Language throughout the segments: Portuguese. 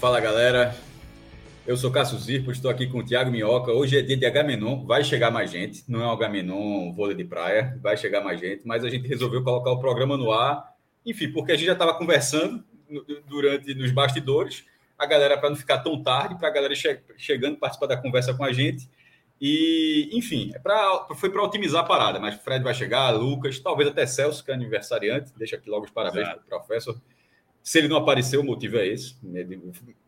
Fala galera, eu sou Cássio Zirpo, estou aqui com o Thiago Minhoca. Hoje é dia de Agamenon, vai chegar mais gente, não é um Agamenon vôlei de praia, vai chegar mais gente, mas a gente resolveu colocar o programa no ar, enfim, porque a gente já estava conversando nos bastidores, a galera, para não ficar tão tarde, para a galera chegando, participar da conversa com a gente, e enfim, foi para otimizar a parada, mas Fred vai chegar, Lucas, talvez até Celso, que é aniversariante, deixa aqui logo os parabéns para o professor. Se ele não apareceu, o motivo é esse.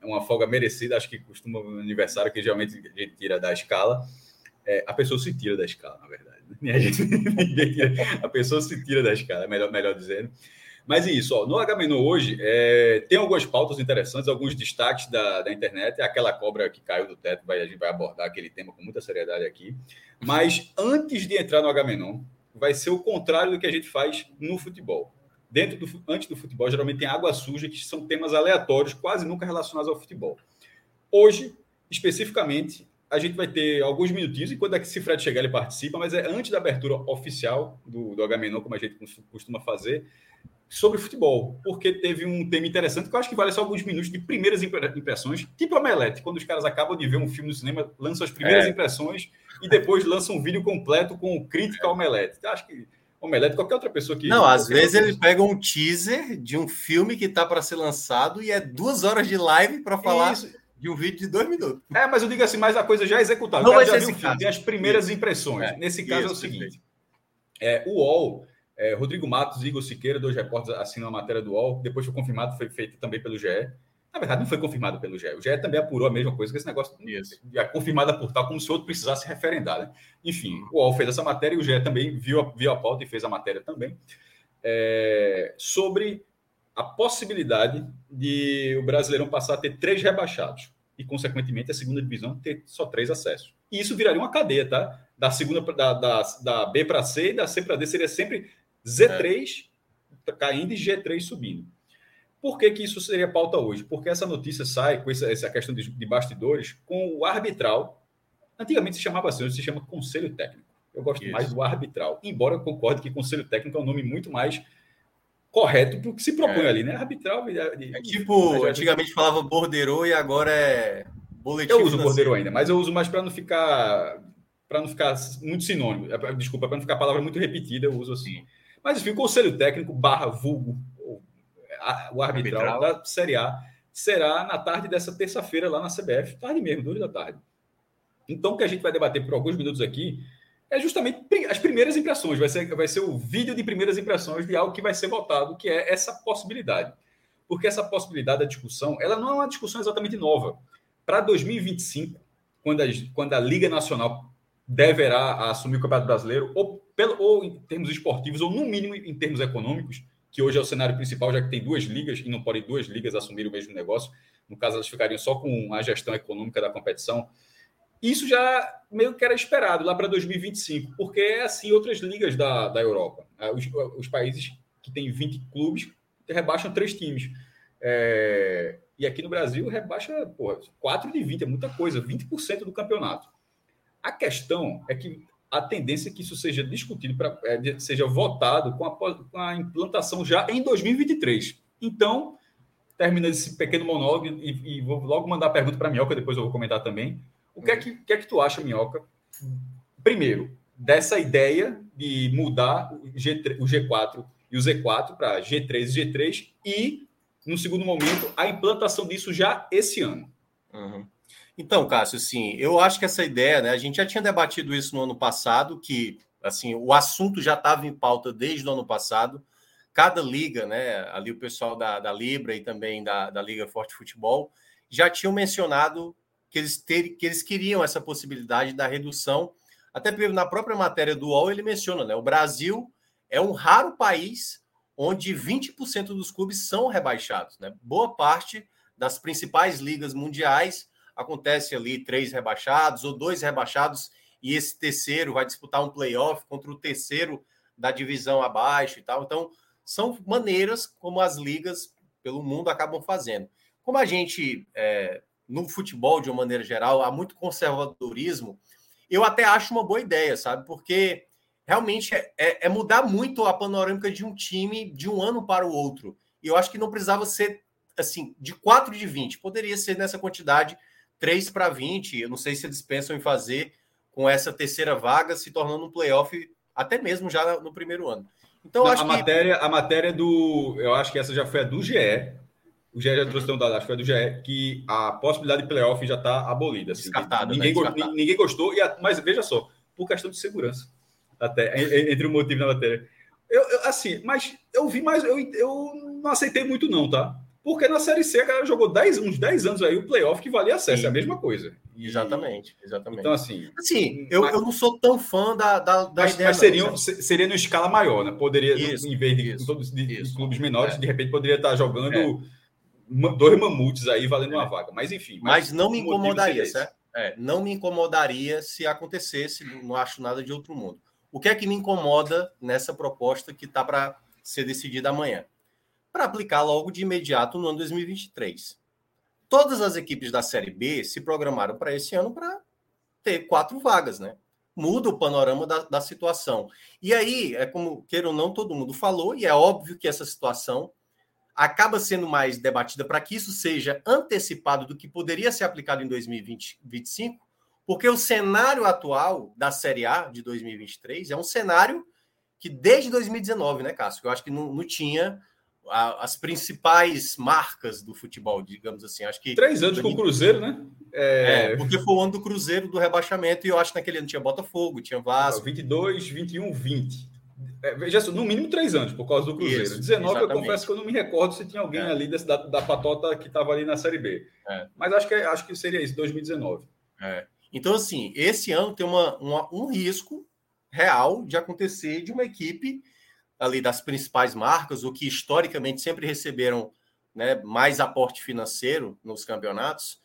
É uma folga merecida, acho que costuma um aniversário que geralmente a gente tira da escala. É, a pessoa se tira da escala, na verdade. A pessoa se tira da escala, melhor dizendo. Mas é isso. Ó, no HMN hoje, tem algumas pautas interessantes, alguns destaques da internet. Aquela cobra que caiu do teto, a gente vai abordar aquele tema com muita seriedade aqui. Mas antes de entrar no HMN, vai ser o contrário do que a gente faz no futebol. Antes do futebol, geralmente tem água suja, que são temas aleatórios, quase nunca relacionados ao futebol. Hoje, especificamente, a gente vai ter alguns minutinhos, e quando é que se Fred chegar, ele participa, mas é antes da abertura oficial do Agamenon, como a gente costuma fazer, sobre futebol, porque teve um tema interessante, que eu acho que vale só alguns minutos de primeiras impressões, tipo Omelete, quando os caras acabam de ver um filme no cinema, lançam as primeiras impressões, e depois lançam um vídeo completo com crítica ao Omelete. Então, acho que Omelete, qualquer outra pessoa que... Não, às vezes eles pegam um teaser de um filme que está para ser lançado e é 2 horas de live para falar de um vídeo de 2 minutos. É, mas eu digo assim, mas a coisa já é executada. Não vai ser esse caso. Tem as primeiras impressões. É. Nesse caso é o seguinte. O UOL, Rodrigo Matos e Igor Siqueira, 2 repórteres, assinam a matéria do UOL. Depois foi confirmado, foi feito também pelo GE. Na verdade, não foi confirmado pelo GE. O GE também apurou a mesma coisa que esse negócio. É confirmada por tal, como se o outro precisasse referendar, né? Enfim, o UOL fez essa matéria e o GE também viu a pauta e fez a matéria também. Sobre a possibilidade de o Brasileirão passar a ter 3 rebaixados e, consequentemente, a segunda divisão ter só 3 acessos. E isso viraria uma cadeia, tá? Da segunda, da B para C e da C para D seria sempre Z3 caindo e G3 subindo. Por que isso seria pauta hoje? Porque essa notícia sai, com essa questão de bastidores, com o arbitral. Antigamente se chamava assim, hoje se chama Conselho Técnico. Eu gosto mais do arbitral. Embora eu concorde que Conselho Técnico é um nome muito mais correto para o que se propõe ali, né? Arbitral... antigamente falava borderô e agora é boletim. Eu uso borderô ainda, mas eu uso mais para não ficar... muito sinônimo. Desculpa, para não ficar a palavra muito repetida, eu uso assim. Mas, enfim, Conselho Técnico /vulgo. O arbitral da Série A será na tarde dessa terça-feira lá na CBF, tarde mesmo, 14h. Então, o que a gente vai debater por alguns minutos aqui é justamente as primeiras impressões, vai ser o vídeo de primeiras impressões de algo que vai ser votado, que é essa possibilidade. Porque essa possibilidade da discussão, ela não é uma discussão exatamente nova. Para 2025, quando a Liga Nacional deverá assumir o Campeonato Brasileiro, ou em termos esportivos, ou no mínimo em termos econômicos, que hoje é o cenário principal, já que tem 2 ligas e não podem 2 ligas assumir o mesmo negócio. No caso, elas ficariam só com a gestão econômica da competição. Isso já meio que era esperado lá para 2025, porque é assim outras ligas da Europa. Os países que têm 20 clubes rebaixam 3 times. E aqui no Brasil rebaixa 4 de 20, é muita coisa, 20% do campeonato. A questão é que a tendência é que isso seja discutido, seja votado com a implantação já em 2023. Então, terminando esse pequeno monólogo e vou logo mandar a pergunta para a Minhoca, depois eu vou comentar também. O que é que tu acha, Minhoca, primeiro, dessa ideia de mudar o G4 e o Z4 para G3 e G3 e, no segundo momento, a implantação disso já esse ano? Uhum. Então, Cássio, sim, eu acho que essa ideia, né? A gente já tinha debatido isso no ano passado, que Assim, o assunto já estava em pauta desde o ano passado. Cada liga, né, ali o pessoal da Libra e também da Liga Forte Futebol já tinham mencionado que eles queriam essa possibilidade da redução. Até porque na própria matéria do UOL ele menciona, né, o Brasil é um raro país onde 20% dos clubes são rebaixados, né? Boa parte das principais ligas mundiais acontece ali 3 rebaixados ou 2 rebaixados e esse terceiro vai disputar um playoff contra o terceiro da divisão abaixo e tal. Então, são maneiras como as ligas pelo mundo acabam fazendo. Como a gente, no futebol, de uma maneira geral, há muito conservadorismo, eu até acho uma boa ideia, sabe? Porque realmente é mudar muito a panorâmica de um time de um ano para o outro. E eu acho que não precisava ser, assim, de 4-20. Poderia ser nessa quantidade, 3-20. Eu não sei se eles pensam em fazer com essa terceira vaga, se tornando um playoff até mesmo já no primeiro ano. Então, não, a matéria do... Eu acho que essa já foi a do GE. O GE já trouxe um dado, acho que foi a do GE, que a possibilidade de playoff já está abolida. Assim. Ninguém gostou, mas veja só, por questão de segurança. Até, entre o motivo da matéria. Eu não aceitei muito não, tá? Porque na Série C a galera jogou uns 10 anos aí o playoff que valia acesso, é a mesma coisa. E... Exatamente. Então, assim eu não sou tão fã da ideia. Mas seria numa escala maior, né? Poderia, isso, em vez de clubes menores, de repente poderia estar jogando 2 mamutes aí valendo uma vaga. Mas, enfim. Mas não me incomodaria, certo? Não me incomodaria se acontecesse, não acho nada de outro mundo. O que é que me incomoda nessa proposta que está para ser decidida amanhã? Para aplicar logo de imediato no ano 2023. Todas as equipes da Série B se programaram para esse ano para ter 4 vagas, né? Muda o panorama da situação. E aí, é como queira ou não, todo mundo falou, e é óbvio que essa situação acaba sendo mais debatida para que isso seja antecipado do que poderia ser aplicado em 2025, porque o cenário atual da Série A de 2023 é um cenário que desde 2019, né, Cássio? Eu acho que não tinha as principais marcas do futebol, digamos assim. Acho que 3 anos com o Cruzeiro, né? Porque foi o ano do Cruzeiro, do rebaixamento, e eu acho que naquele ano tinha Botafogo, tinha Vasco. 22, 21, 20. Veja só, no mínimo 3 anos, por causa do Cruzeiro. Isso, 19, exatamente. Eu confesso que eu não me recordo se tinha alguém ali da patota que estava ali na Série B. Mas acho que seria isso, 2019. Então, assim, esse ano tem um risco real de acontecer de uma equipe ali das principais marcas, o que historicamente sempre receberam, né, mais aporte financeiro nos campeonatos,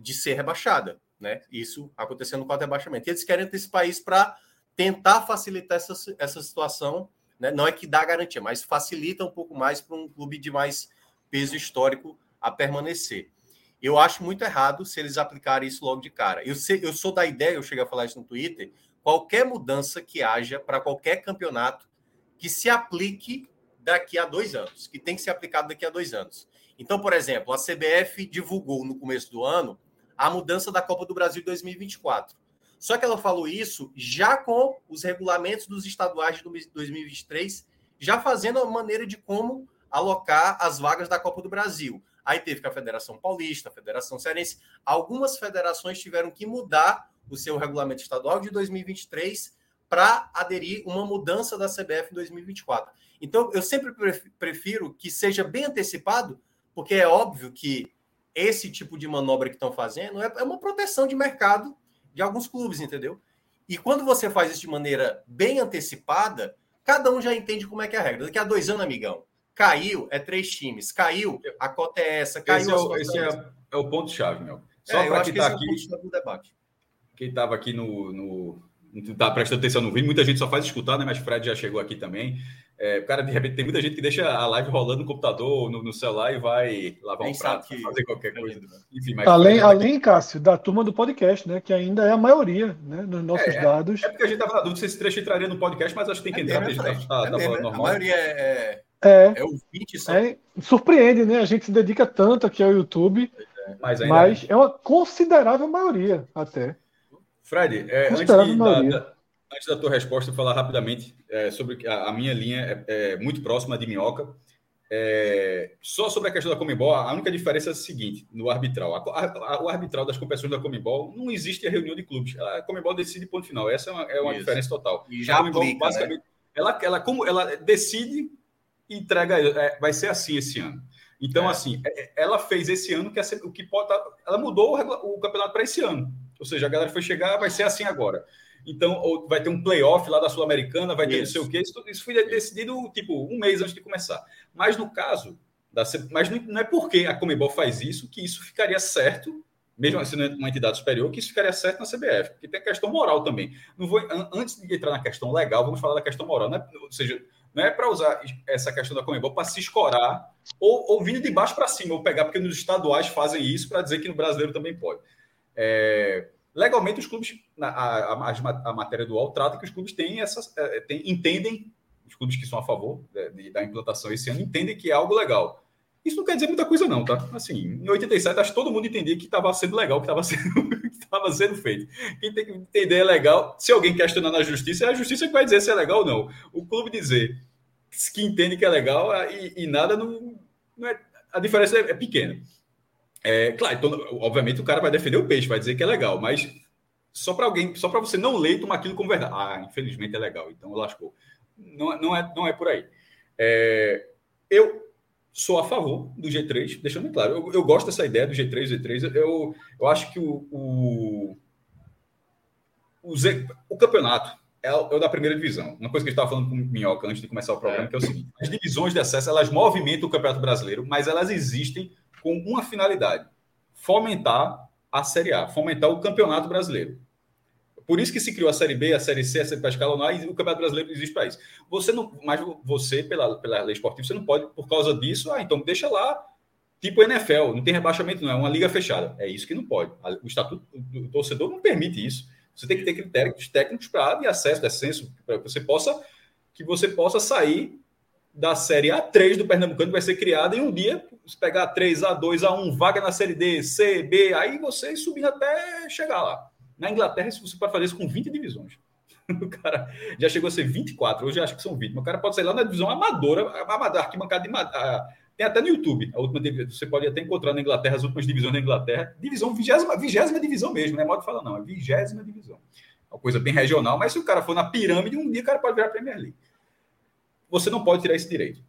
de ser rebaixada, né? Isso acontecendo com o rebaixamento. E eles querem antecipar isso para tentar facilitar essa situação, né? Não é que dá garantia, mas facilita um pouco mais para um clube de mais peso histórico a permanecer. Eu acho muito errado se eles aplicarem isso logo de cara. Eu sou da ideia, eu cheguei a falar isso no Twitter, qualquer mudança que haja para qualquer campeonato que se aplique daqui a 2 anos, que tem que ser aplicado daqui a 2 anos. Então, por exemplo, a CBF divulgou no começo do ano a mudança da Copa do Brasil 2024. Só que ela falou isso já com os regulamentos dos estaduais de 2023, já fazendo a maneira de como alocar as vagas da Copa do Brasil. Aí teve que a Federação Paulista, a Federação Cearense, algumas federações tiveram que mudar o seu regulamento estadual de 2023 para aderir uma mudança da CBF em 2024. Então, eu sempre prefiro que seja bem antecipado, porque é óbvio que esse tipo de manobra que estão fazendo é uma proteção de mercado de alguns clubes, entendeu? E quando você faz isso de maneira bem antecipada, cada um já entende como é que é a regra. Daqui a 2 anos, amigão, caiu, 3 times. Caiu, a cota é essa. Esse é o ponto-chave, meu. Só para quem está aqui. É o do debate. Quem estava aqui não está prestando atenção no vídeo, muita gente só faz escutar, né? Mas Fred já chegou aqui também. Cara, de repente, tem muita gente que deixa a live rolando no computador, no celular e vai lavar um prato, fazer qualquer coisa. Enfim, mas além, Cássio, da turma do podcast, né? Que ainda é a maioria, né? Nos nossos dados. É porque a gente estava na dúvida se esse trecho entraria no podcast, mas acho que tem que entrar, porque a gente está falando normal. A maioria é ouvinte só. Surpreende, né? A gente se dedica tanto aqui ao YouTube, mas é uma considerável maioria até. Fred, antes da tua resposta, eu vou falar rapidamente sobre a minha linha é muito próxima de Minhoca. Só sobre a questão da Conmebol, a única diferença é a seguinte, no arbitral. O arbitral das competições da Conmebol não existe a reunião de clubes. A Conmebol decide ponto final. Essa é uma diferença total. E já a Conmebol, aplica, basicamente, né? ela decide e entrega... vai ser assim esse ano. Então, ela fez esse ano o que pode... Ela mudou o campeonato para esse ano. Ou seja, a galera foi chegar, vai ser assim agora. Então, ou vai ter um playoff lá da Sul-Americana, vai ter não sei o quê. Isso foi decidido, tipo, um mês antes de começar. Mas, no caso, mas não é porque a Conmebol faz isso que isso ficaria certo, mesmo sendo uma entidade superior, que isso ficaria certo na CBF. Porque tem a questão moral também. Antes de entrar na questão legal, vamos falar da questão moral. Ou seja, não é para usar essa questão da Conmebol para se escorar ou vindo de baixo para cima, ou pegar, porque nos estaduais fazem isso para dizer que no brasileiro também pode. Legalmente, os clubes, a matéria do UOL trata que os clubes entendem, os clubes que são a favor da implantação esse ano, entendem que é algo legal. Isso não quer dizer muita coisa não, tá? Assim, em 87, acho que todo mundo entendia que estava sendo legal, que estava sendo feito. Quem tem que entender é legal. Se alguém questionar na justiça, é a justiça que vai dizer se é legal ou não. O clube dizer que entende que é legal e nada não é... A diferença é pequena. Claro, então, obviamente o cara vai defender o peixe, vai dizer que é legal, mas só para você não ler e tomar aquilo como verdade. Infelizmente é legal, então lascou. Não é por aí. Eu sou a favor do G3, deixando bem claro. Eu gosto dessa ideia do G3. Eu acho que o campeonato é o da primeira divisão. Uma coisa que a gente estava falando com o Minhoca antes de começar o programa, que é o seguinte: as divisões de acesso, elas movimentam o Campeonato Brasileiro, mas elas existem com uma finalidade: fomentar a Série A, fomentar o Campeonato Brasileiro. Por isso que se criou a Série B, a Série C, a Série Escalonar, e o Campeonato Brasileiro existe para isso. Mas você, pela lei esportiva, você não pode, por causa disso, então deixa lá, tipo NFL, não tem rebaixamento, não, é uma liga fechada. É isso que não pode. O estatuto do torcedor não permite isso. Você tem que ter critérios técnicos para de acesso, descenso, para que você possa sair da Série A3 do Pernambucano, que vai ser criada em um dia, se pegar A3, A2, A1, vaga na Série D, C, B, aí você subir até chegar lá. Na Inglaterra, você pode fazer isso com 20 divisões. O cara já chegou a ser 24, hoje acho que são 20, mas o cara pode sair lá na divisão amadora, arquibancada de... Tem até no YouTube, a última você pode até encontrar na Inglaterra, as últimas divisões da Inglaterra, divisão, 20ª divisão mesmo, não é modo de falar não, é 20ª divisão. Uma coisa bem regional, mas se o cara for na pirâmide, um dia o cara pode virar Premier League. Você não pode tirar esse direito.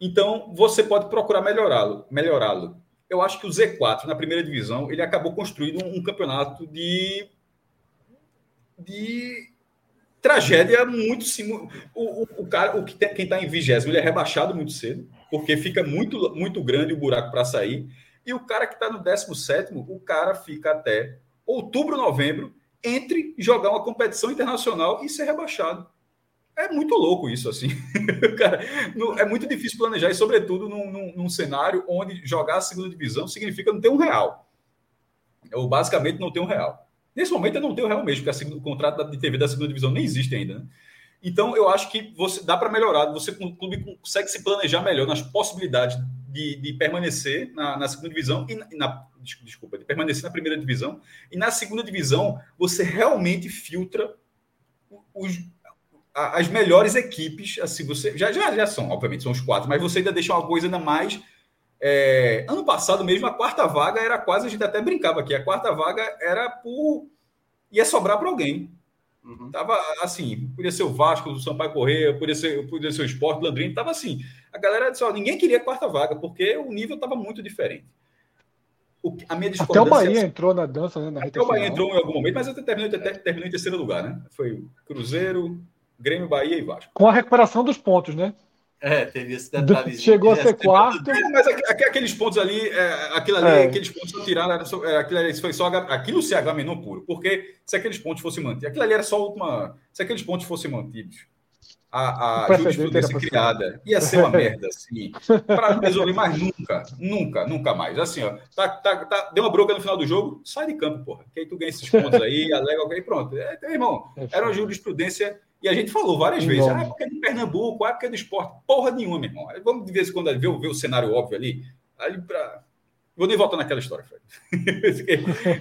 Então, você pode procurar melhorá-lo. Eu acho que o Z4, na primeira divisão, ele acabou construindo um campeonato de tragédia muito... Quem está em 20º, ele é rebaixado muito cedo, porque fica muito, muito grande o buraco para sair. E o cara que está no 17º, o cara fica até outubro, novembro, entre jogar uma competição internacional e ser rebaixado. É muito louco isso, assim. Cara, é muito difícil planejar, e sobretudo num cenário onde jogar a segunda divisão significa não ter R$1. Ou basicamente não ter R$1. Nesse momento eu não tenho R$1 mesmo, porque o contrato de TV da segunda divisão nem existe ainda, né? Então eu acho que você dá para melhorar, você com o clube consegue se planejar melhor nas possibilidades de permanecer na segunda divisão de permanecer na primeira divisão, e na segunda divisão você realmente filtra as melhores equipes, assim, você já são, obviamente, são os 4, mas você ainda deixa uma coisa ainda mais... ano passado mesmo, a quarta vaga era quase... A gente até brincava aqui, a quarta vaga era por... ia sobrar para alguém. Tava assim, podia ser o Vasco, o Sampaio Corrêa, podia ser o Sport, o Landrinho, tava assim. A galera disse, ó, ninguém queria a quarta vaga, porque o nível tava muito diferente. Até o Bahia entrou na dança, né? Até o Bahia entrou em algum momento, mas até terminou em terceiro lugar, né? Foi o Cruzeiro... Grêmio, Bahia e Vasco. Com a recuperação dos pontos, né? Teve esse detalhezinho. Chegou a ser quarto. Mas aqueles pontos ali, aqueles pontos não tiraram, aquilo se Agamenon puro, porque se aqueles pontos fossem mantidos, aquilo ali era só a última... Se aqueles pontos fossem mantidos, a jurisprudência criada ia ser uma merda, assim, para não resolver mais nunca mais. Assim, ó, deu uma bronca no final do jogo, sai de campo, porra, que aí tu ganha esses pontos aí, alega alguém, pronto. Então, irmão, era uma jurisprudência... E a gente falou várias vezes, porque é de Pernambuco, porque é do Sport, porra nenhuma, meu irmão. Vamos de vez em quando ver o cenário óbvio ali para... Vou nem voltar naquela história, Fred.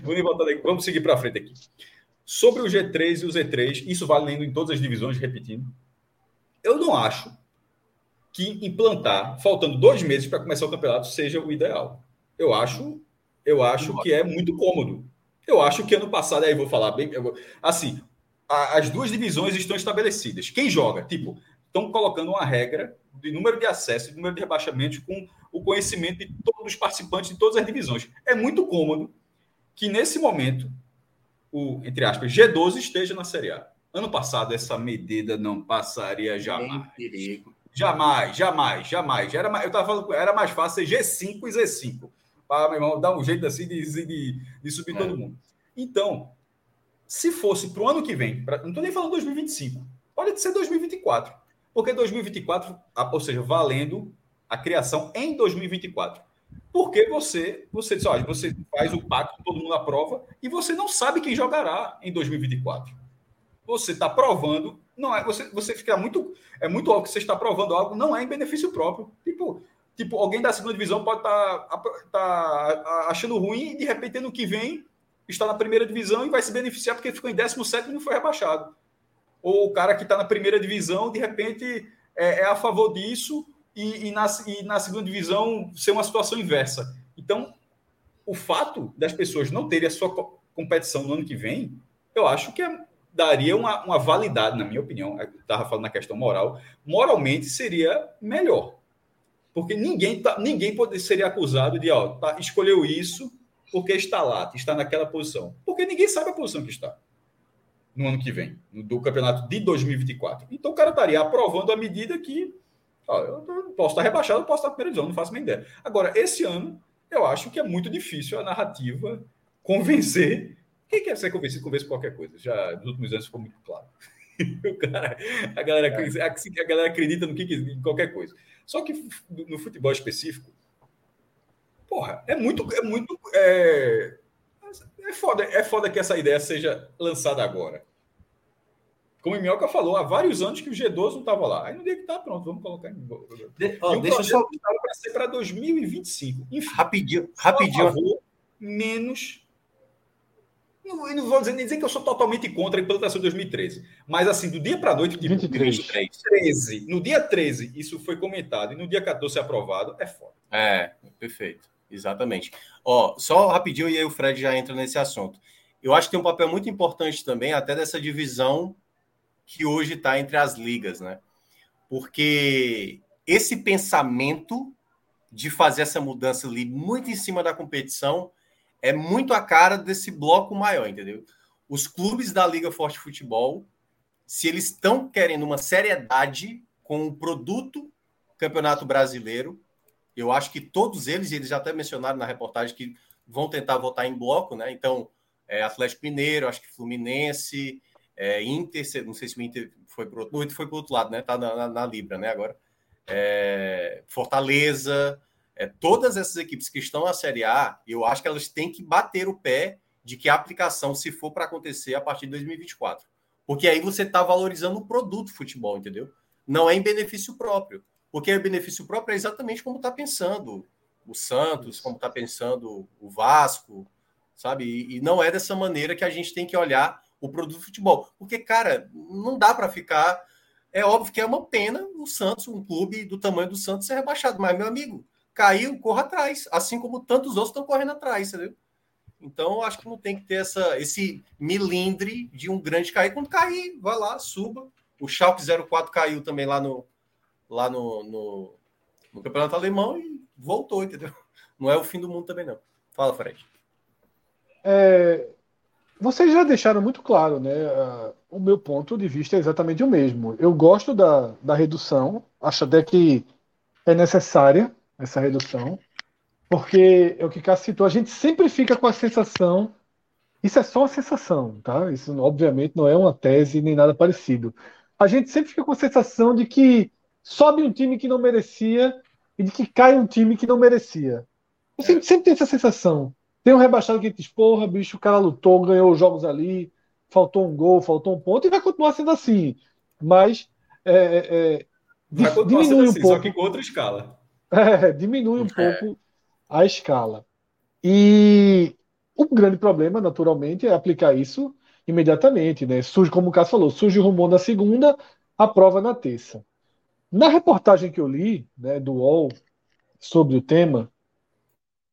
Vou nem voltar daqui. Vamos seguir para frente aqui. Sobre o G3 e o Z3, isso valendo em todas as divisões, repetindo, eu não acho que implantar, faltando 2 meses para começar o campeonato, seja o ideal. Eu acho que é muito cômodo. Eu acho que ano passado, aí vou falar bem... assim, as duas divisões estão estabelecidas. Quem joga? Tipo, estão colocando uma regra de número de acesso, de número de rebaixamentos com o conhecimento de todos os participantes de todas as divisões. É muito cômodo que, nesse momento, o, entre aspas, G12 esteja na Série A. Ano passado, essa medida não passaria jamais. Jamais. Eu estava falando, era mais fácil ser G5 e Z5. Para, meu irmão, dar um jeito assim de subir todo mundo. Então, se fosse para o ano que vem, não estou nem falando 2025, pode ser 2024. Porque 2024, ou seja, valendo a criação em 2024. Porque você diz, olha, você faz o pacto, todo mundo aprova, e você não sabe quem jogará em 2024. Você está provando, não é, você fica muito... É muito óbvio que você está provando algo, não é em benefício próprio. Tipo, alguém da segunda divisão pode estar achando ruim e, de repente, ano que vem, está na primeira divisão e vai se beneficiar porque ficou em 17º e não foi rebaixado. Ou o cara que está na primeira divisão, de repente, é a favor disso e na segunda divisão ser uma situação inversa. Então, o fato das pessoas não terem a sua competição no ano que vem, eu acho que daria uma validade, na minha opinião. Eu estava falando na questão moral. Moralmente, seria melhor. Porque ninguém pode ser acusado de escolheu isso porque está lá, está naquela posição. Porque ninguém sabe a posição que está no ano que vem, do campeonato de 2024. Então o cara estaria aprovando a medida que eu posso estar rebaixado, eu posso estar na primeira divisão, não faço nem ideia. Agora, esse ano, eu acho que é muito difícil a narrativa convencer. Quem quer ser convencido, convence qualquer coisa. Já nos últimos anos ficou muito claro. A galera acredita no que em qualquer coisa. Só que no futebol específico, porra, é muito. É foda que essa ideia seja lançada agora. Como o Minhoca falou, há vários anos que o G12 não estava lá. Aí no dia que está pronto, vamos colocar em deixa eu só para ser para 2025. Enfim, rapidinho. Favor, menos. Eu não vou dizer que eu sou totalmente contra a implantação de 2013, mas assim, do dia para a noite, tipo, 13, no dia 13 isso foi comentado e no dia 14 aprovado, é foda. É, perfeito, exatamente. Só rapidinho e aí o Fred já entra nesse assunto. Eu acho que tem um papel muito importante também, até dessa divisão que hoje está entre as ligas, né? Porque esse pensamento de fazer essa mudança ali muito em cima da competição é muito a cara desse bloco maior, entendeu? Os clubes da Liga Forte Futebol, se eles estão querendo uma seriedade com o produto Campeonato Brasileiro, eu acho que todos eles já até mencionaram na reportagem que vão tentar votar em bloco, né? Então, Atlético Mineiro, acho que Fluminense, Inter, não sei se o Inter foi para o outro lado, né? Tá na Libra, né, agora. Fortaleza... Todas essas equipes que estão na Série A, eu acho que elas têm que bater o pé de que a aplicação, se for para acontecer, a partir de 2024. Porque aí você está valorizando o produto futebol, entendeu? Não é em benefício próprio. Porque o benefício próprio é exatamente como está pensando o Santos, como está pensando o Vasco, sabe? E não é dessa maneira que a gente tem que olhar o produto futebol. Porque, cara, não dá para ficar... É óbvio que é uma pena o Santos, um clube do tamanho do Santos, ser rebaixado. Mas, meu amigo... caiu, corra atrás, assim como tantos outros estão correndo atrás, entendeu? Então, acho que não tem que ter esse milindre de um grande cair. Quando cair, vai lá, suba. O Schalke 04 caiu também lá no Campeonato Alemão e voltou, entendeu? Não é o fim do mundo também, não. Fala, Fred. Vocês já deixaram muito claro, né? O meu ponto de vista é exatamente o mesmo. Eu gosto da redução, acho até que é necessária, essa redução, porque é o que Cássio citou, a gente sempre fica com a sensação, isso é só uma sensação, tá? Isso obviamente não é uma tese nem nada parecido. A gente sempre fica com a sensação de que sobe um time que não merecia e de que cai um time que não merecia. A gente sempre tem essa sensação. Tem um rebaixado que diz, porra, bicho, o cara lutou, ganhou os jogos ali, faltou um gol, faltou um ponto, e vai continuar sendo assim. Mas vai continuar sendo assim, só que com outra escala. Diminui um pouco a escala. E o grande problema, naturalmente, é aplicar isso imediatamente, né? Surge, como o Cássio falou, surge o rumor na segunda, aprova na terça. Na reportagem que eu li, né, do UOL, sobre o tema,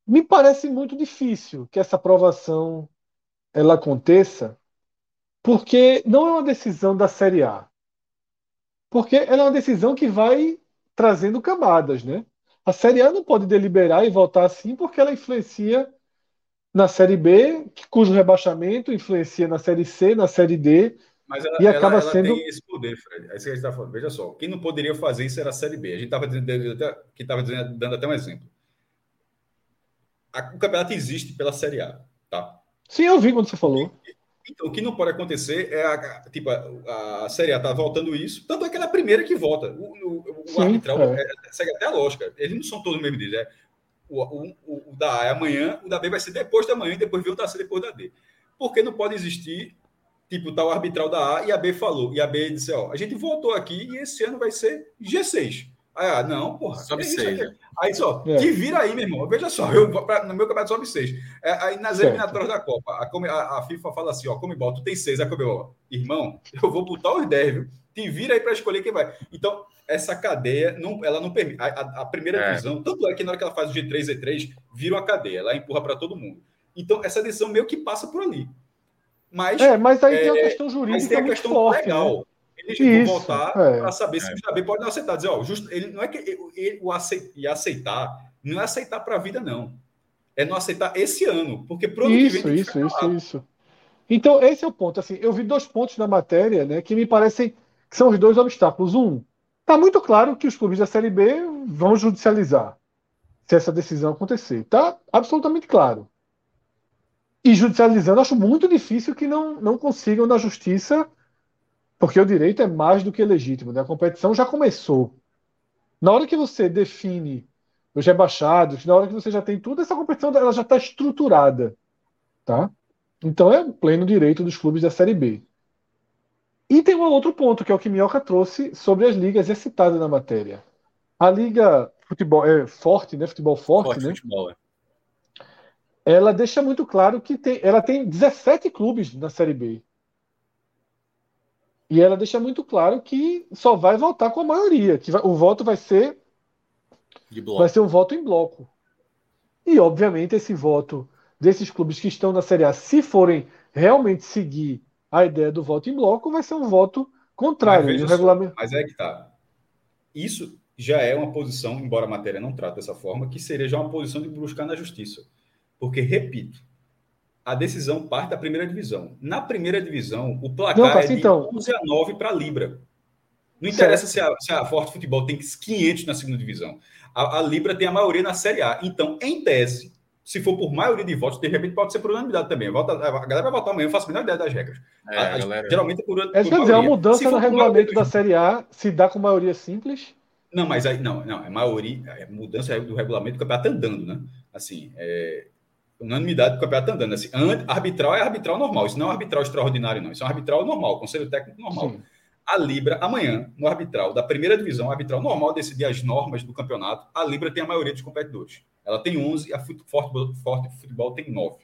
me parece muito difícil que essa aprovação ela aconteça, porque não é uma decisão da Série A. Porque ela é uma decisão que vai trazendo camadas, né? A Série A não pode deliberar e votar assim, porque ela influencia na Série B, cujo rebaixamento influencia na Série C, na Série D. Mas ela, e acaba ela sendo... tem esse poder, Fred. Aí você tá falando, veja só, quem não poderia fazer isso era a Série B. A gente estava dando até um exemplo. O campeonato existe pela Série A, tá? Sim, eu vi quando você falou. Então, o que não pode acontecer é a Série A tá voltando isso, tanto é que ela é a primeira que vota. O arbitral segue até a lógica. Eles não são todos no mesmo nível, né? O da A é amanhã, o da B vai ser depois da manhã, e depois vem o da C, depois da D. Porque não pode existir, tipo, tá o arbitral da A e a B falou. E a B disse, ó, a gente voltou aqui e esse ano vai ser G6. Ah, não, porra. Sobe 6. É. Aí só, te vira aí, meu irmão. Veja só, no meu campeonato sobe 6. Aí nas eliminatórias da Copa, a FIFA fala assim, ó, Conmebol, tu tem 6, a Conmebol, irmão, eu vou botar os 10, viu? Te vira aí para escolher quem vai. Então, essa cadeia, ela não permite. A primeira divisão, tanto é que na hora que ela faz o G3, E3, vira uma cadeia, ela empurra para todo mundo. Então, essa decisão meio que passa por ali. Mas aí tem a questão jurídica tem a muito questão forte, legal. Né? Eles vão voltar para saber se o Jabe pode não aceitar. Dizer, ó, ele não é que ele aceitar, não é aceitar para a vida, não. É não aceitar esse ano, porque isso. Então, esse é o ponto. Assim, eu vi dois pontos na matéria, né, que me parecem que são os dois obstáculos. Um, está muito claro que os clubes da Série B vão judicializar se essa decisão acontecer. Está absolutamente claro. E judicializando, acho muito difícil que não consigam na justiça. Porque o direito é mais do que legítimo, né? A competição já começou. Na hora que você define os rebaixados, na hora que você já tem tudo, essa competição ela já está estruturada. Tá? Então é um pleno direito dos clubes da Série B. E tem um outro ponto, que é o que Minhoca trouxe sobre as ligas, é citada na matéria. A Liga Futebol, Futebol Forte, né? Futebol, Ela deixa muito claro que ela tem 17 clubes na Série B. E ela deixa muito claro que só vai votar com a maioria, que o voto vai ser um voto em bloco. E, obviamente, esse voto desses clubes que estão na Série A, se forem realmente seguir a ideia do voto em bloco, vai ser um voto contrário. Mas é que tá. Isso já é uma posição, embora a matéria não trate dessa forma, que seria já uma posição de buscar na justiça. Porque, repito, a decisão parte da primeira divisão. Na primeira divisão, o placar é de 11-9 para a Libra. Não interessa se a Forte Futebol tem 500 na segunda divisão. A Libra tem a maioria na Série A. Então, em tese, se for por maioria de votos, de repente pode ser por unanimidade também. A galera vai votar amanhã, eu faço a menor ideia das regras. Geralmente é por unanimidade. Quer dizer, a mudança no regulamento da Série A se dá com maioria simples? Não, mas aí não. É maioria. É mudança do regulamento, o campeonato está andando, né? Assim, unanimidade do campeonato andando. Assim, arbitral é arbitral normal. Isso não é um arbitral extraordinário, não. Isso é um arbitral normal, conselho técnico normal. Sim. A Libra, amanhã, no arbitral da primeira divisão, o arbitral normal decidir as normas do campeonato, a Libra tem a maioria dos competidores. Ela tem 11 e a Forte Futebol tem 9.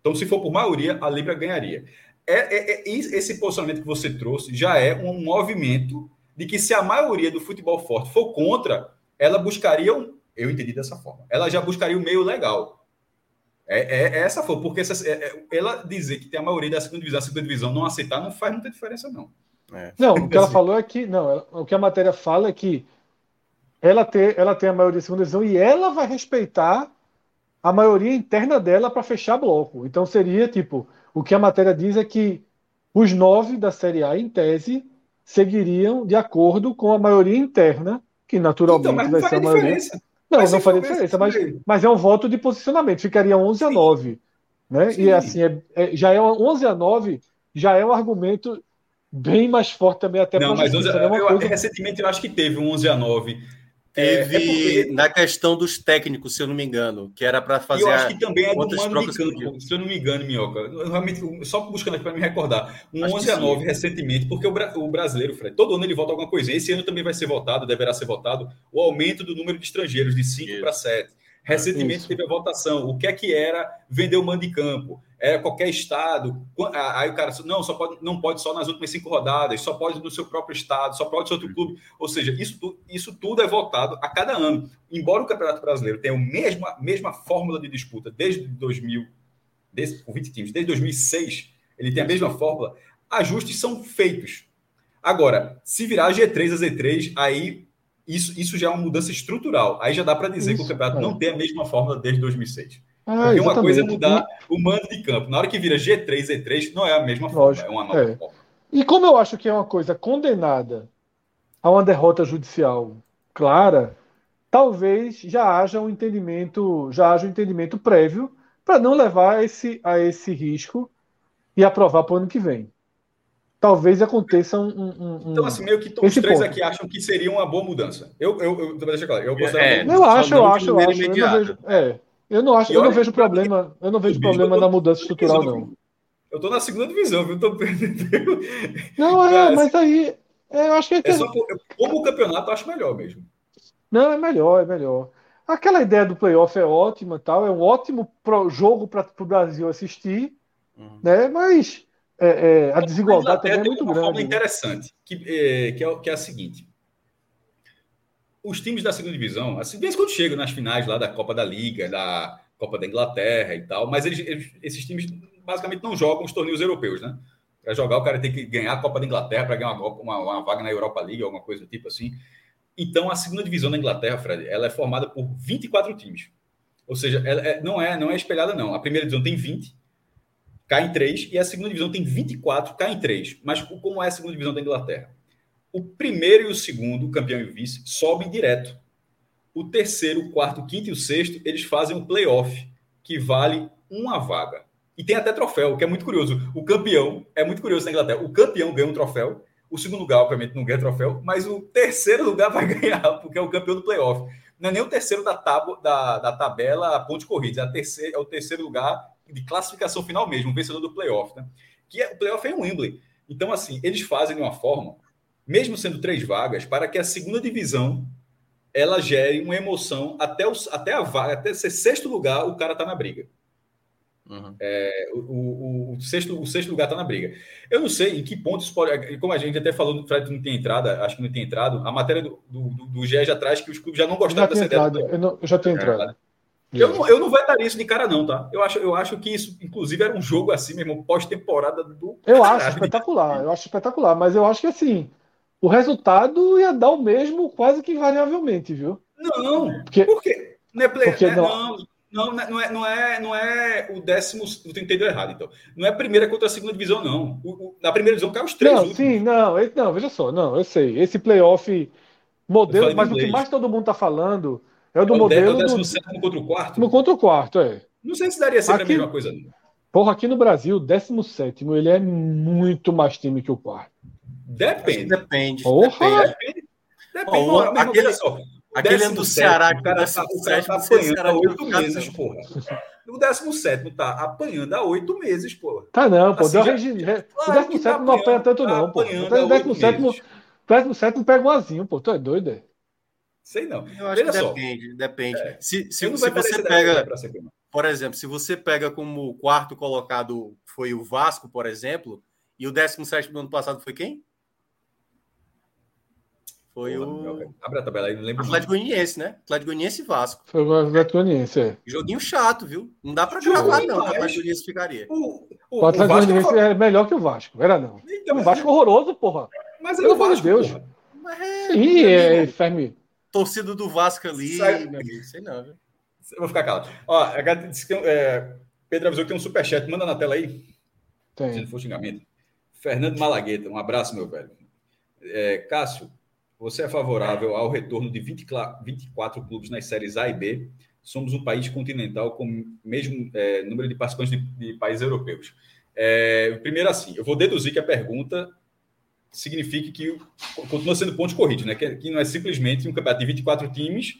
Então, se for por maioria, a Libra ganharia. Esse posicionamento que você trouxe já é um movimento de que se a maioria do futebol forte for contra, ela buscaria eu entendi dessa forma. Ela já buscaria o meio legal. Essa foi, porque ela dizer que tem a maioria da segunda divisão, a segunda divisão não aceitar, não faz muita diferença, não. Não, o que ela falou é que... o que a matéria fala é que ela tem a maioria da segunda divisão e ela vai respeitar a maioria interna dela para fechar bloco. Então seria, tipo, o que a matéria diz é que os 9 da Série A, em tese, seguiriam de acordo com a maioria interna, que naturalmente vai ser a maioria... Diferença. Não faria diferença, mas é um voto de posicionamento. Ficaria 11-9. Né? E assim, já é 11-9, já é um argumento bem mais forte também até para a justiça. Recentemente eu acho que teve um 11-9. Teve na questão dos técnicos, se eu não me engano, que era para fazer... Eu acho que também é do Mano, se eu não me engano, Minhoca. Realmente, só buscando aqui para me recordar. Um 11-9 recentemente, porque o brasileiro, Fred, todo ano ele vota alguma coisa. Esse ano também vai ser votado, deverá ser votado, o aumento do número de estrangeiros de 5 para 7. Recentemente teve a votação, o que era vender o mando de campo? Era qualquer estado, aí o cara disse, não pode só nas últimas 5 rodadas, só pode no seu próprio estado, só pode no seu outro clube. Ou seja, isso tudo é votado a cada ano. Embora o Campeonato Brasileiro tenha a mesma fórmula de disputa desde 2000, com 20 times, desde 2006, ele tem a mesma fórmula, ajustes são feitos. Agora, se virar G3 a Z3, aí isso já é uma mudança estrutural. Aí já dá para dizer que o campeonato não tem a mesma fórmula desde 2006. Porque uma coisa é mudar o mando de campo. Na hora que vira G3, E3, não é a mesma forma, é uma nova forma. E como eu acho que é uma coisa condenada a uma derrota judicial clara, talvez já haja um entendimento prévio para não levar a esse risco e aprovar para o ano que vem. Talvez aconteça Então, assim, meio que todos os três aqui acham que seria uma boa mudança. Eu deixa claro. Eu acho. Eu não vejo problema na mudança estrutural, não. Eu estou na segunda divisão, viu? Não, mas aí... eu acho que como o campeonato, eu acho melhor mesmo. Não, é melhor. Aquela ideia do playoff é ótima, tal, é um ótimo jogo para o Brasil assistir, né? Mas a desigualdade também é muito grande. Tem uma forma interessante, que é a seguinte... Os times da segunda divisão, assim, de vez em quando chegam nas finais lá da Copa da Liga, da Copa da Inglaterra e tal, mas esses times basicamente não jogam os torneios europeus, né? Para jogar, o cara tem que ganhar a Copa da Inglaterra para ganhar uma vaga na Europa League, alguma coisa do tipo assim. Então, a segunda divisão da Inglaterra, Fred, ela é formada por 24 times. Ou seja, ela não é espelhada, não. A primeira divisão tem 20, cai em 3, e a segunda divisão tem 24, cai em 3. Mas como é a segunda divisão da Inglaterra? O primeiro e o segundo, o campeão e o vice, sobem direto. O terceiro, o quarto, o quinto e o sexto, eles fazem um playoff, que vale uma vaga. E tem até troféu, que é muito curioso. O campeão, é muito curioso na Inglaterra, o campeão ganha um troféu, o segundo lugar, obviamente, não ganha troféu, mas o terceiro lugar vai ganhar, porque é o campeão do playoff. Não é nem o terceiro da tabela pontos corridos, é o terceiro lugar de classificação final mesmo, o vencedor do playoff, né? O playoff é um Wembley. Então, assim, eles fazem de uma forma... mesmo sendo 3 vagas, para que a segunda divisão ela gere uma emoção até ser sexto lugar, o cara está na briga. O sexto lugar está na briga. Eu não sei em que ponto isso pode... Como a gente até falou, o Fred não tem entrada, acho que não tem entrado, a matéria do GE já traz que os clubes já não gostaram dessa ideia. Eu já tenho entrado. Eu não vetaria isso de cara, não, tá? Eu acho que isso, inclusive, era um jogo assim mesmo, pós-temporada do... Eu acho espetacular, mas eu acho que assim... o resultado ia dar o mesmo quase que invariavelmente, viu? Não, porque não é player, porque não é o décimo... Tu entendeu errado, então. Não é a primeira contra a segunda divisão, não. Na primeira divisão cai os 3 últimos. Veja só, eu sei. Esse playoff modelo, mas o que mais todo mundo está falando é o do modelo... É o 17º contra o quarto? Contra o quarto, é. Não sei se daria sempre aqui, a mesma coisa, não. Porra, aqui no Brasil, o 17º, ele é muito mais time que o quarto. Depende. Aquele ano do Ceará, que o cara tá apanhando há 8 meses, porra. O 17º tá apanhando há 8 meses, porra. Tá não, pô. Assim, o 17º tá não apanha tanto, tá não, pô. O 17º pega um azinho, pô. Tu é doido, é? Sei não. Depende. Se você pega... Por exemplo, se você pega como quarto colocado foi o Vasco, por exemplo, e o 17º do ano passado foi quem? Foi o... Abre a tabela aí, não lembro. Atlético Goianiense, né? Atlético Goianiense e Vasco. Foi o Atlético Goianiense, é. Joguinho chato, viu? Não dá pra gravar, não. O Atlético Goianiense ficaria. O Atlético Goianiense é melhor que o Vasco. Era não. Então, o Vasco é horroroso, porra. Mas é o Vasco, Deus. Mas Fermi. Torcida do Vasco ali, meu amigo. Sei não, viu? Eu vou ficar calado. Ó, a gata disse que Pedro avisou que tem um superchat. Manda na tela aí. Tem. Se não for xingamento. Fernando Malagueta, um abraço, meu velho. Cássio, você é favorável ao retorno de 24 clubes nas séries A e B? Somos um país continental com o mesmo número de participantes de países europeus. Primeiro assim, eu vou deduzir que a pergunta significa que continua sendo pontos corridos, né? Que não é simplesmente um campeonato de 24 times,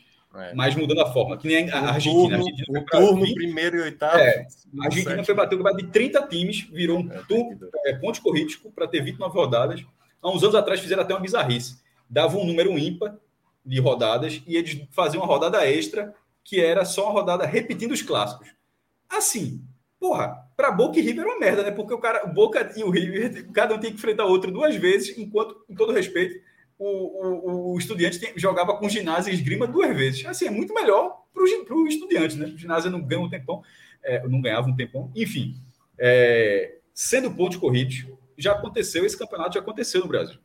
mas mudando a forma. Que nem a Argentina. O turno, primeiro e oitavo. A Argentina foi bater um campeonato de 30 times, virou um turno, pontos corridos para ter 29 rodadas. Há uns anos atrás fizeram até uma bizarrice. Dava um número ímpar de rodadas e eles faziam uma rodada extra que era só uma rodada repetindo os clássicos. Assim, porra, para Boca e River é uma merda, né? Porque o Boca e o River, cada um tinha que enfrentar o outro duas vezes, enquanto, com todo respeito, o Estudiante jogava com Ginásio e Esgrima duas vezes. Assim, é muito melhor para o Estudiante, né? O Ginásio não ganha um tempão, não ganhava um tempão. Enfim, sendo pontos corridos, já aconteceu, esse campeonato já aconteceu no Brasil.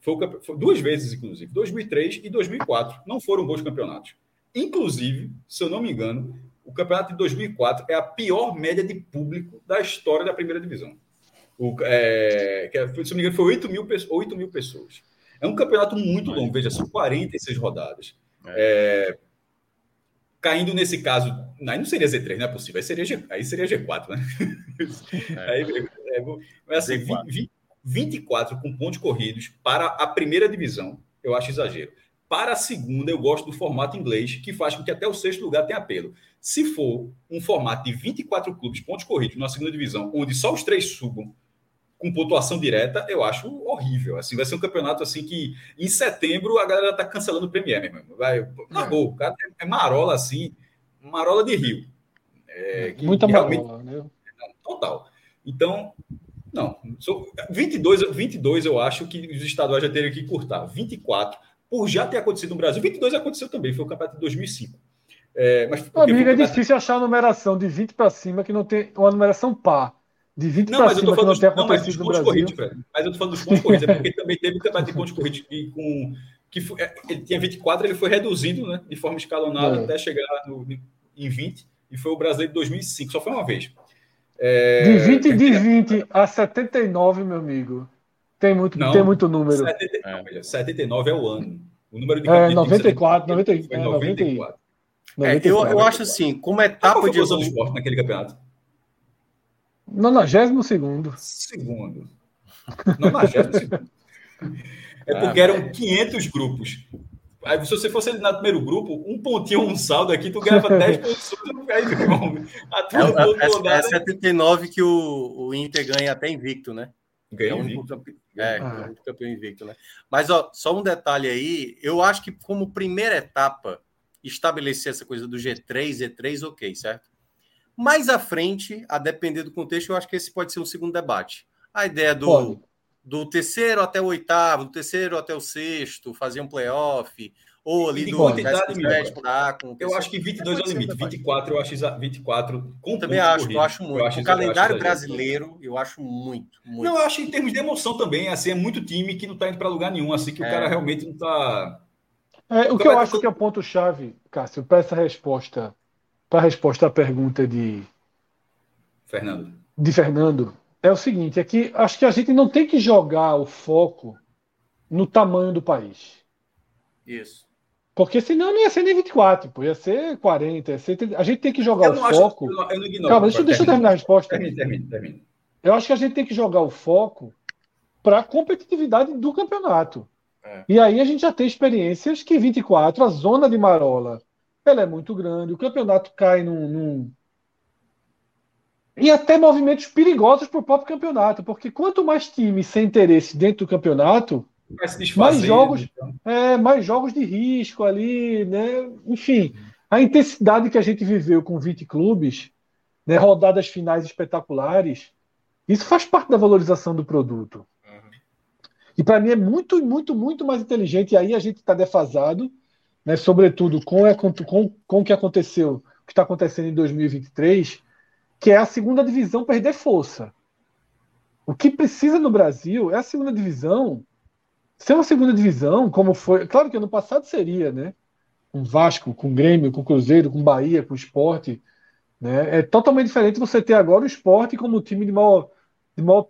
Foi duas vezes, inclusive, 2003 e 2004. Não foram bons campeonatos. Inclusive, se eu não me engano, o campeonato de 2004 é a pior média de público da história da primeira divisão. Se eu não me engano, foi 8 mil pessoas. É um campeonato muito longo, veja, são 46 rodadas. Caindo nesse caso, aí não seria Z3, não é possível, aí seria G4, né? Mas assim, G4. 24 com pontos corridos para a primeira divisão, eu acho exagero. Para a segunda, eu gosto do formato inglês, que faz com que até o sexto lugar tenha apelo. Se for um formato de 24 clubes, pontos corridos, na segunda divisão, onde só os três subam com pontuação direta, eu acho horrível. Assim, vai ser um campeonato assim que, em setembro, a galera tá cancelando o Premier, meu irmão. Largou, cara, é marola assim, marola de Rio. Muita marola, né? Total. Então... Não, 22 eu acho que os estaduais já teriam que cortar. 24, por já ter acontecido no Brasil. 22 aconteceu também, foi o campeonato de 2005. Amigo, é difícil achar a numeração de 20 para cima que não tem uma numeração par. De 20 para cima que não tem acontecido no Brasil. Mas eu estou falando dos pontos corridos, é porque também teve o campeonato de pontos corridos que foi, ele tinha 24, ele foi reduzido, né, de forma escalonada até chegar em 20, e foi o brasileiro de 2005, só foi uma vez. De 20 a 79, meu amigo. Tem muito número. 79 é o ano. O número de 94. Eu acho assim, como etapa de evolução do esporte naquele campeonato. 92º. Segundo. 92º. É porque eram 500 grupos. Aí, se você fosse eliminar no primeiro grupo, um pontinho, um saldo aqui, tu ganhava 10 pontos. Aí, meu irmão, é 79 que o Inter ganha até invicto, né? Ganha é um campeão invicto, né? Mas ó, só um detalhe aí, eu acho que como primeira etapa, estabelecer essa coisa do G3, ok, certo? Mais à frente, a depender do contexto, eu acho que esse pode ser um segundo debate. A ideia do terceiro até o oitavo, do terceiro até o sexto, fazer um playoff, ou ali do 17 para com o terceiro. Eu acho que 22 é o limite, 24 eu acho 24 com também acho, corrido. Eu acho muito. O calendário brasileiro, eu acho muito. Não, eu acho em termos de emoção também, assim, é muito time que não está indo para lugar nenhum, assim, que o cara realmente não está... O que eu acho que é o ponto-chave, Cássio, para essa resposta, para a resposta à pergunta de... Fernando. É o seguinte, é que acho que a gente não tem que jogar o foco no tamanho do país. Isso. Porque senão não ia ser nem 24, pô, ia ser 40, ia ser 30. A gente tem que jogar o foco... Eu não ignoro. Calma, deixa eu terminar a resposta. Termina. Eu acho que a gente tem que jogar o foco para a competitividade do campeonato. E aí a gente já tem experiências que 24, a zona de marola, ela é muito grande, o campeonato cai num e até movimentos perigosos para o próprio campeonato, porque quanto mais times sem interesse dentro do campeonato, mais jogos de risco ali, né? Enfim, a intensidade que a gente viveu com 20 clubes, né, rodadas finais espetaculares, isso faz parte da valorização do produto. E para mim é muito, muito, muito mais inteligente, e aí a gente está defasado, né, sobretudo com o que aconteceu, o que está acontecendo em 2023, que é a segunda divisão perder força. O que precisa no Brasil é a segunda divisão ser uma segunda divisão, como foi... Claro que ano passado seria, né? Com Vasco, com Grêmio, com Cruzeiro, com Bahia, com Sport. Né? É totalmente diferente você ter agora o Sport como o time de maior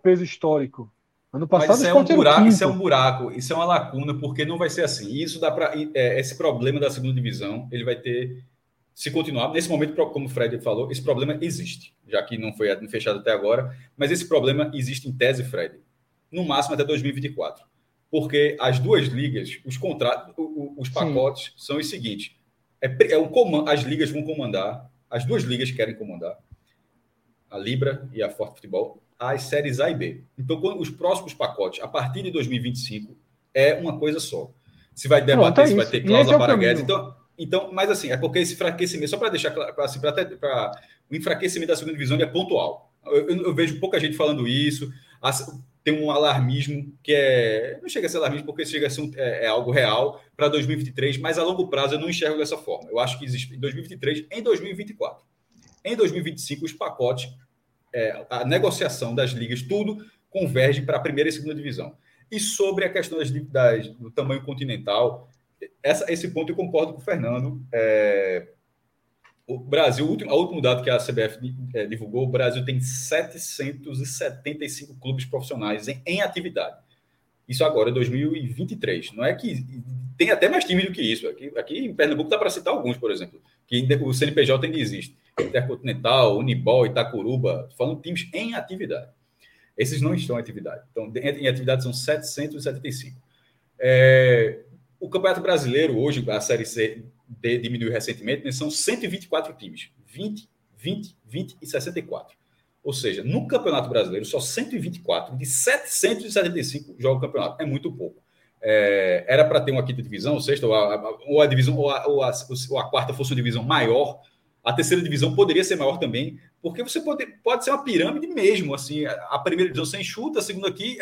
peso histórico. Ano passado, mas isso é um buraco, isso é uma lacuna, porque não vai ser assim. Isso dá para esse problema da segunda divisão, ele vai ter... Se continuar, nesse momento, como o Fred falou, esse problema existe, já que não foi fechado até agora, mas esse problema existe em tese, Fred, no máximo até 2024, porque as duas ligas, os contratos, os pacotes são os seguintes, as ligas vão comandar, as duas ligas querem comandar, a Libra e a Forte Futebol, as séries A e B. Então, os próximos pacotes, a partir de 2025, é uma coisa só. Se vai debater, se vai ter cláusula para guerra, então... Então, mas assim, é porque esse enfraquecimento, só para deixar claro, assim, o enfraquecimento da segunda divisão é pontual. Eu vejo pouca gente falando isso, tem um alarmismo que é... Não chega a ser alarmismo porque chega a ser algo real para 2023, mas a longo prazo eu não enxergo dessa forma. Eu acho que existe em 2023, em 2024. Em 2025, os pacotes, a negociação das ligas, tudo converge para a primeira e segunda divisão. E sobre a questão do tamanho continental... Esse ponto eu concordo com o Fernando. O Brasil, a última data que a CBF divulgou, o Brasil tem 775 clubes profissionais em atividade. Isso agora é 2023. Não é que... Tem até mais time do que isso. Aqui em Pernambuco dá para citar alguns, por exemplo, que o CNPJ ainda existe. Intercontinental, Unibol, Itacuruba, falando times em atividade. Esses não estão em atividade. Então, em atividade são 775. O Campeonato Brasileiro, hoje, a Série C diminuiu recentemente, né? São 124 times. 20, 20, 20 e 64. Ou seja, no Campeonato Brasileiro, só 124 de 775 jogam o campeonato. É muito pouco. Era para ter uma quinta divisão, ou sexta, ou a quarta fosse uma divisão maior. A terceira divisão poderia ser maior também, porque você pode ser uma pirâmide mesmo. Assim, a primeira divisão você enxuta, a segunda aqui...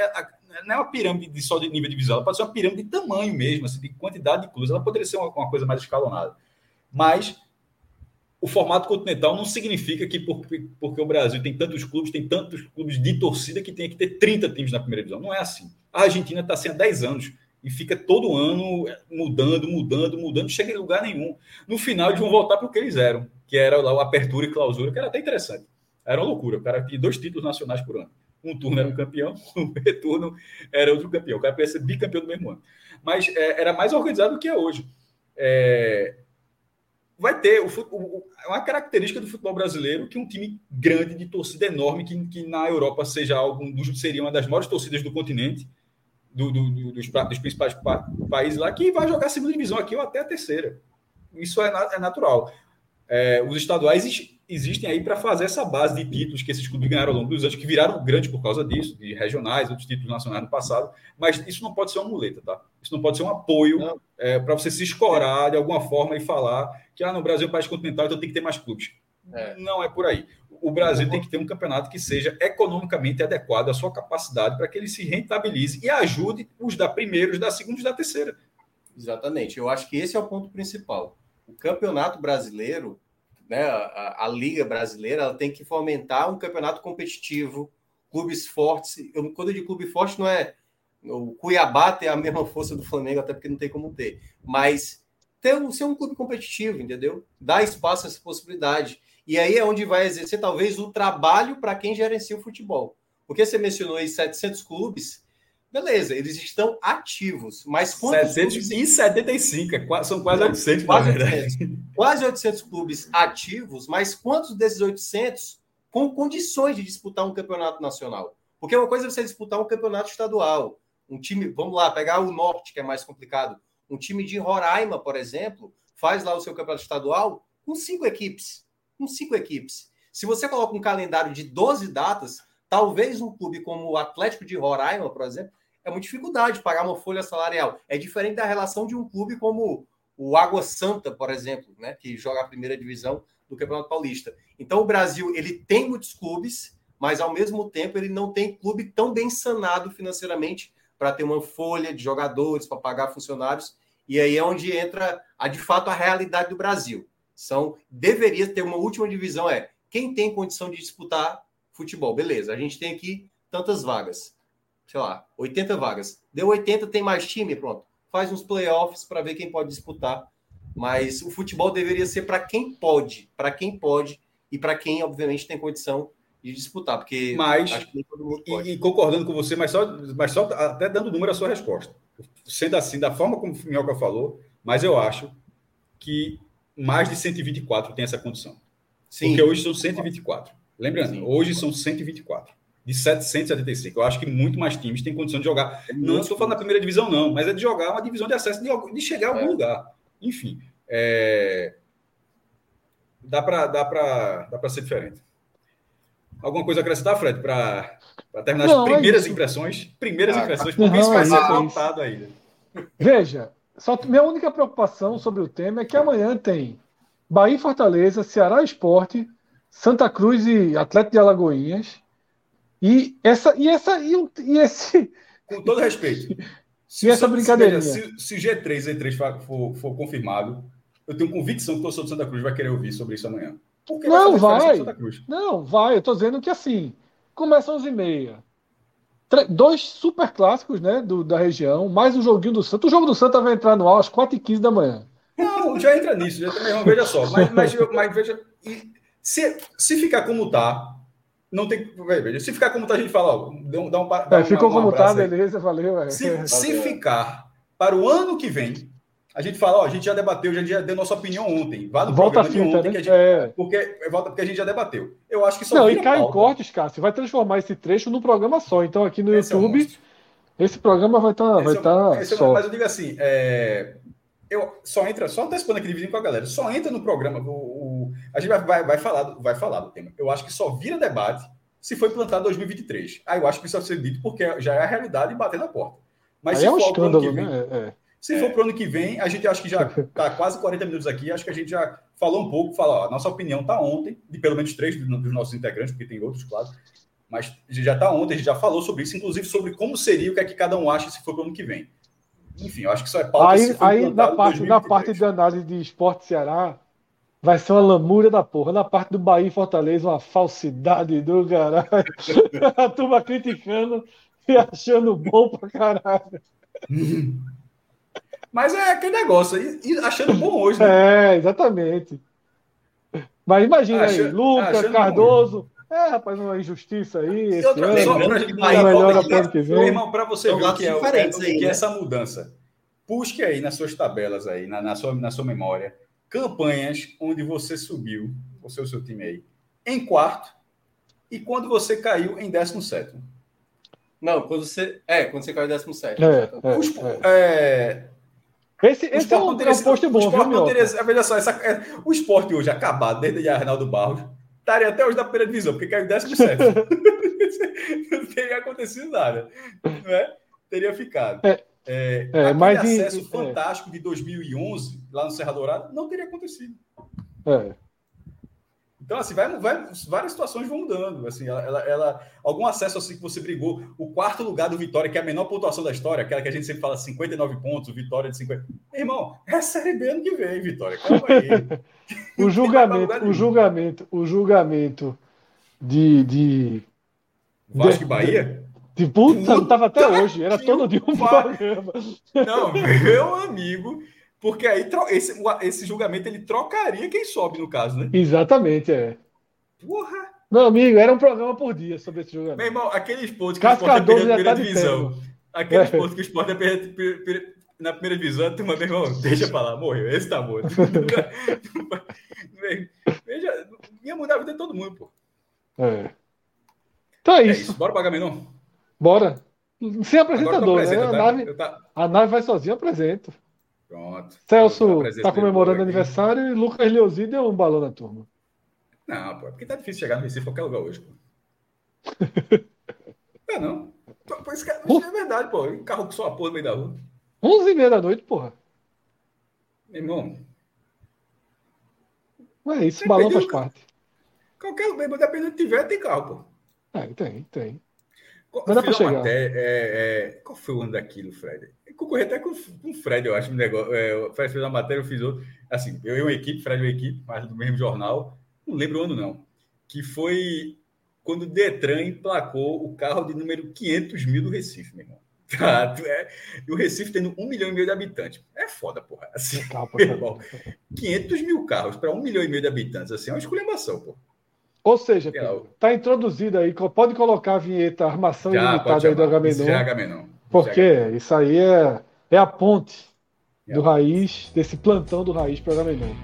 Não é uma pirâmide só de nível de divisão, ela pode ser uma pirâmide de tamanho mesmo, assim, de quantidade de clubes. Ela poderia ser uma coisa mais escalonada. Mas o formato continental não significa que porque o Brasil tem tantos clubes de torcida que tem que ter 30 times na primeira divisão. Não é assim. A Argentina está assim há 10 anos e fica todo ano mudando, chega em lugar nenhum. No final, eles vão voltar para o que eles eram, que era lá o apertura e clausura, que era até interessante. Era uma loucura. O cara tinha 2 títulos nacionais por ano. Um turno era um campeão, um retorno era outro campeão. O cara podia ser bicampeão do mesmo ano. Mas era mais organizado do que é hoje. Vai ter uma característica do futebol brasileiro que um time grande, de torcida enorme, que na Europa seria uma das maiores torcidas do continente, dos principais países lá, que vai jogar a segunda divisão aqui ou até a terceira. Isso é natural. Os estaduais existem aí para fazer essa base de títulos que esses clubes ganharam ao longo dos anos, que viraram grandes por causa disso, de regionais, outros títulos nacionais no passado, mas isso não pode ser uma muleta, tá? Isso não pode ser um apoio para você se escorar de alguma forma e falar que no Brasil é um país continental, então tem que ter mais clubes. Não é por aí. O Brasil tem que ter um campeonato que seja economicamente adequado à sua capacidade para que ele se rentabilize e ajude os da primeira, os da segunda e os da terceira. Exatamente. Eu acho que esse é o ponto principal. O Campeonato Brasileiro... Né, a Liga Brasileira, ela tem que fomentar um campeonato competitivo, clubes fortes. Quando eu digo clube forte, não é o Cuiabá ter a mesma força do Flamengo, até porque não tem como ter, mas ser um clube competitivo, entendeu? Dá espaço a essa possibilidade. E aí é onde vai exercer, talvez, o trabalho para quem gerencia o futebol. Porque você mencionou aí 700 clubes, beleza, eles estão ativos, mas quantos 775, clubes... são quase 800, na verdade. Quase 800 clubes ativos, mas quantos desses 800 com condições de disputar um campeonato nacional? Porque uma coisa é você disputar um campeonato estadual, um time, vamos lá, pegar o Norte, que é mais complicado, um time de Roraima, por exemplo, faz lá o seu campeonato estadual com 5 equipes, Se você coloca um calendário de 12 datas, talvez um clube como o Atlético de Roraima, por exemplo, é uma dificuldade pagar uma folha salarial. É diferente da relação de um clube como o Água Santa, por exemplo, né, que joga a primeira divisão do Campeonato Paulista. Então, o Brasil, ele tem muitos clubes, mas, ao mesmo tempo, ele não tem clube tão bem sanado financeiramente para ter uma folha de jogadores, para pagar funcionários. E aí é onde entra, de fato, a realidade do Brasil. Deveria ter uma última divisão, quem tem condição de disputar futebol. Beleza, a gente tem aqui tantas vagas. Sei lá, 80 vagas. Deu 80, tem mais time, pronto. Faz uns playoffs para ver quem pode disputar. Mas o futebol deveria ser para quem pode e para quem, obviamente, tem condição de disputar. Porque acho que nem todo mundo pode. E concordando com você, mas só até dando número à sua resposta. Sendo assim, da forma como o Minhoca falou, mas eu acho que mais de 124 tem essa condição. Sim. Porque hoje são 124. Lembrando, sim, hoje são 124. De 775. Eu acho que muito mais times têm condição de jogar. Não estou falando da primeira divisão, não, mas é de jogar uma divisão de acesso, de chegar a algum lugar. Enfim, dá para ser diferente. Alguma coisa a acrescentar, Fred? Para terminar as primeiras impressões, porque isso vai ser contado ainda. Veja, Só minha única preocupação sobre o tema é que amanhã tem Bahia e Fortaleza, Ceará e Sport, Santa Cruz e Atlético de Alagoinhas. E esse... Com todo respeito. Essa brincadeirinha. Se G3 for confirmado, eu tenho convicção que o torcedor de Santa Cruz vai querer ouvir sobre isso amanhã. Porque não vai. Santa Cruz. Não vai. Eu estou dizendo que assim, começa 11h30. 2 super clássicos, né, da região, mais um joguinho do Santos. O jogo do Santos vai entrar no ar às 4h15 da manhã. Não, já entra nisso. Já também, veja só. Mas veja... Se ficar como tá, não tem... Veja, se ficar como tá, a gente fala... Ó, ficou como tá, beleza, valeu. Se ficar para o ano que vem, a gente fala, ó, a gente já debateu, já deu nossa opinião ontem. Vá no volta a fita, ontem, né? Porque a gente já debateu. Eu acho que só não, e cai em cortes, Cássio. Vai transformar esse trecho num programa só. Então, aqui no YouTube, esse programa vai estar só. Mas eu digo assim, só antecipando aqui, dividindo com a galera, só entra no programa... A gente vai falar do tema. Eu acho que só vira debate se foi plantado 2023. Eu acho que precisa ser dito porque já é a realidade e bater na porta. Mas aí se for para o ano que vem... Se for para o ano que vem, a gente acho que já está quase 40 minutos aqui, acho que a gente já falou um pouco, a nossa opinião está ontem, de pelo menos 3 dos nossos integrantes, porque tem outros, claro, mas já está ontem, a gente já falou sobre isso, inclusive sobre como seria, o que é que cada um acha se for para o ano que vem. Enfim, eu acho que só é pauta. Aí na parte de análise de Sport Ceará, vai ser uma lamúria da porra. Na parte do Bahia e Fortaleza, uma falsidade do caralho. A turma criticando e achando bom pra caralho. Mas é aquele negócio, e achando bom hoje, né? Exatamente. Mas imagina Lucas, Cardoso. Bom. Rapaz, uma injustiça aí. Esse outra ano, meu irmão, para você ver o que é essa mudança. Busque aí nas suas tabelas, aí, na sua memória, campanhas onde você subiu, você e o seu time aí, em quarto, e quando você caiu em 17º. Não, quando você caiu em 17º. Esse é um posto bom. O Sport hoje acabado, desde a Arnaldo Barros, estaria até hoje na primeira divisão, porque caiu em 17º. Não teria acontecido nada. Não é? Teria ficado. Aquele acesso fantástico de 2011, lá no Serra Dourada, não teria acontecido. Então, assim, várias situações vão mudando. Assim, algum acesso assim que você brigou, o quarto lugar do Vitória, que é a menor pontuação da história, aquela que a gente sempre fala 59 pontos, Vitória de 50. Irmão, é a Série B ano que vem, Vitória. Calma aí. o julgamento de Vasco e Bahia? Não estava até hoje, era todo dia um programa. Não, meu amigo, porque aí esse julgamento ele trocaria quem sobe, no caso, né? Exatamente, Porra! Meu amigo, era um programa por dia sobre esse julgamento. Meu irmão, aqueles pontos que o Sport ia perder na primeira divisão. Aqueles pontos que o Sport ia perder na primeira divisão, meu irmão, deixa pra lá, morreu, esse tá morto. Veja, ia mudar a vida de todo mundo, pô. Então é isso. Bora pra Agamenon? Bora. Sem apresentador, né? A nave vai sozinha, apresento. Pronto. Celso está comemorando aniversário e Lucas Leozzi deu um balão na turma. Não, pô, porque tá difícil chegar no Recife qualquer lugar hoje, pô. Não. Pô, isso é verdade, pô. Um carro que só a porra no meio da rua. 11h30 da noite, porra. Meu irmão. Ué, isso, balão faz parte. Qualquer lugar, dependendo de onde tiver, tem carro, pô. Tem. Qual foi o ano daquilo, Fred? Eu concorri até com o Fred, eu acho. Um negócio, o Fred fez uma matéria, eu fiz outro. Assim, eu e uma equipe, Fred e uma equipe, mas do mesmo jornal. Não lembro o ano, não. Que foi quando o Detran emplacou o carro de número 500.000 do Recife, meu irmão. Tá? E o Recife tendo 1,5 milhão de habitantes. É foda, porra. Assim, meu irmão, 500.000 carros para 1,5 milhão de habitantes. Assim, é uma esculhambação, porra. Ou seja, está introduzida aí, pode colocar a vinheta Armação Ilimitada aí do Agamenon, porque isso aí é a ponte do Raiz, desse plantão do Raiz para o Agamenon.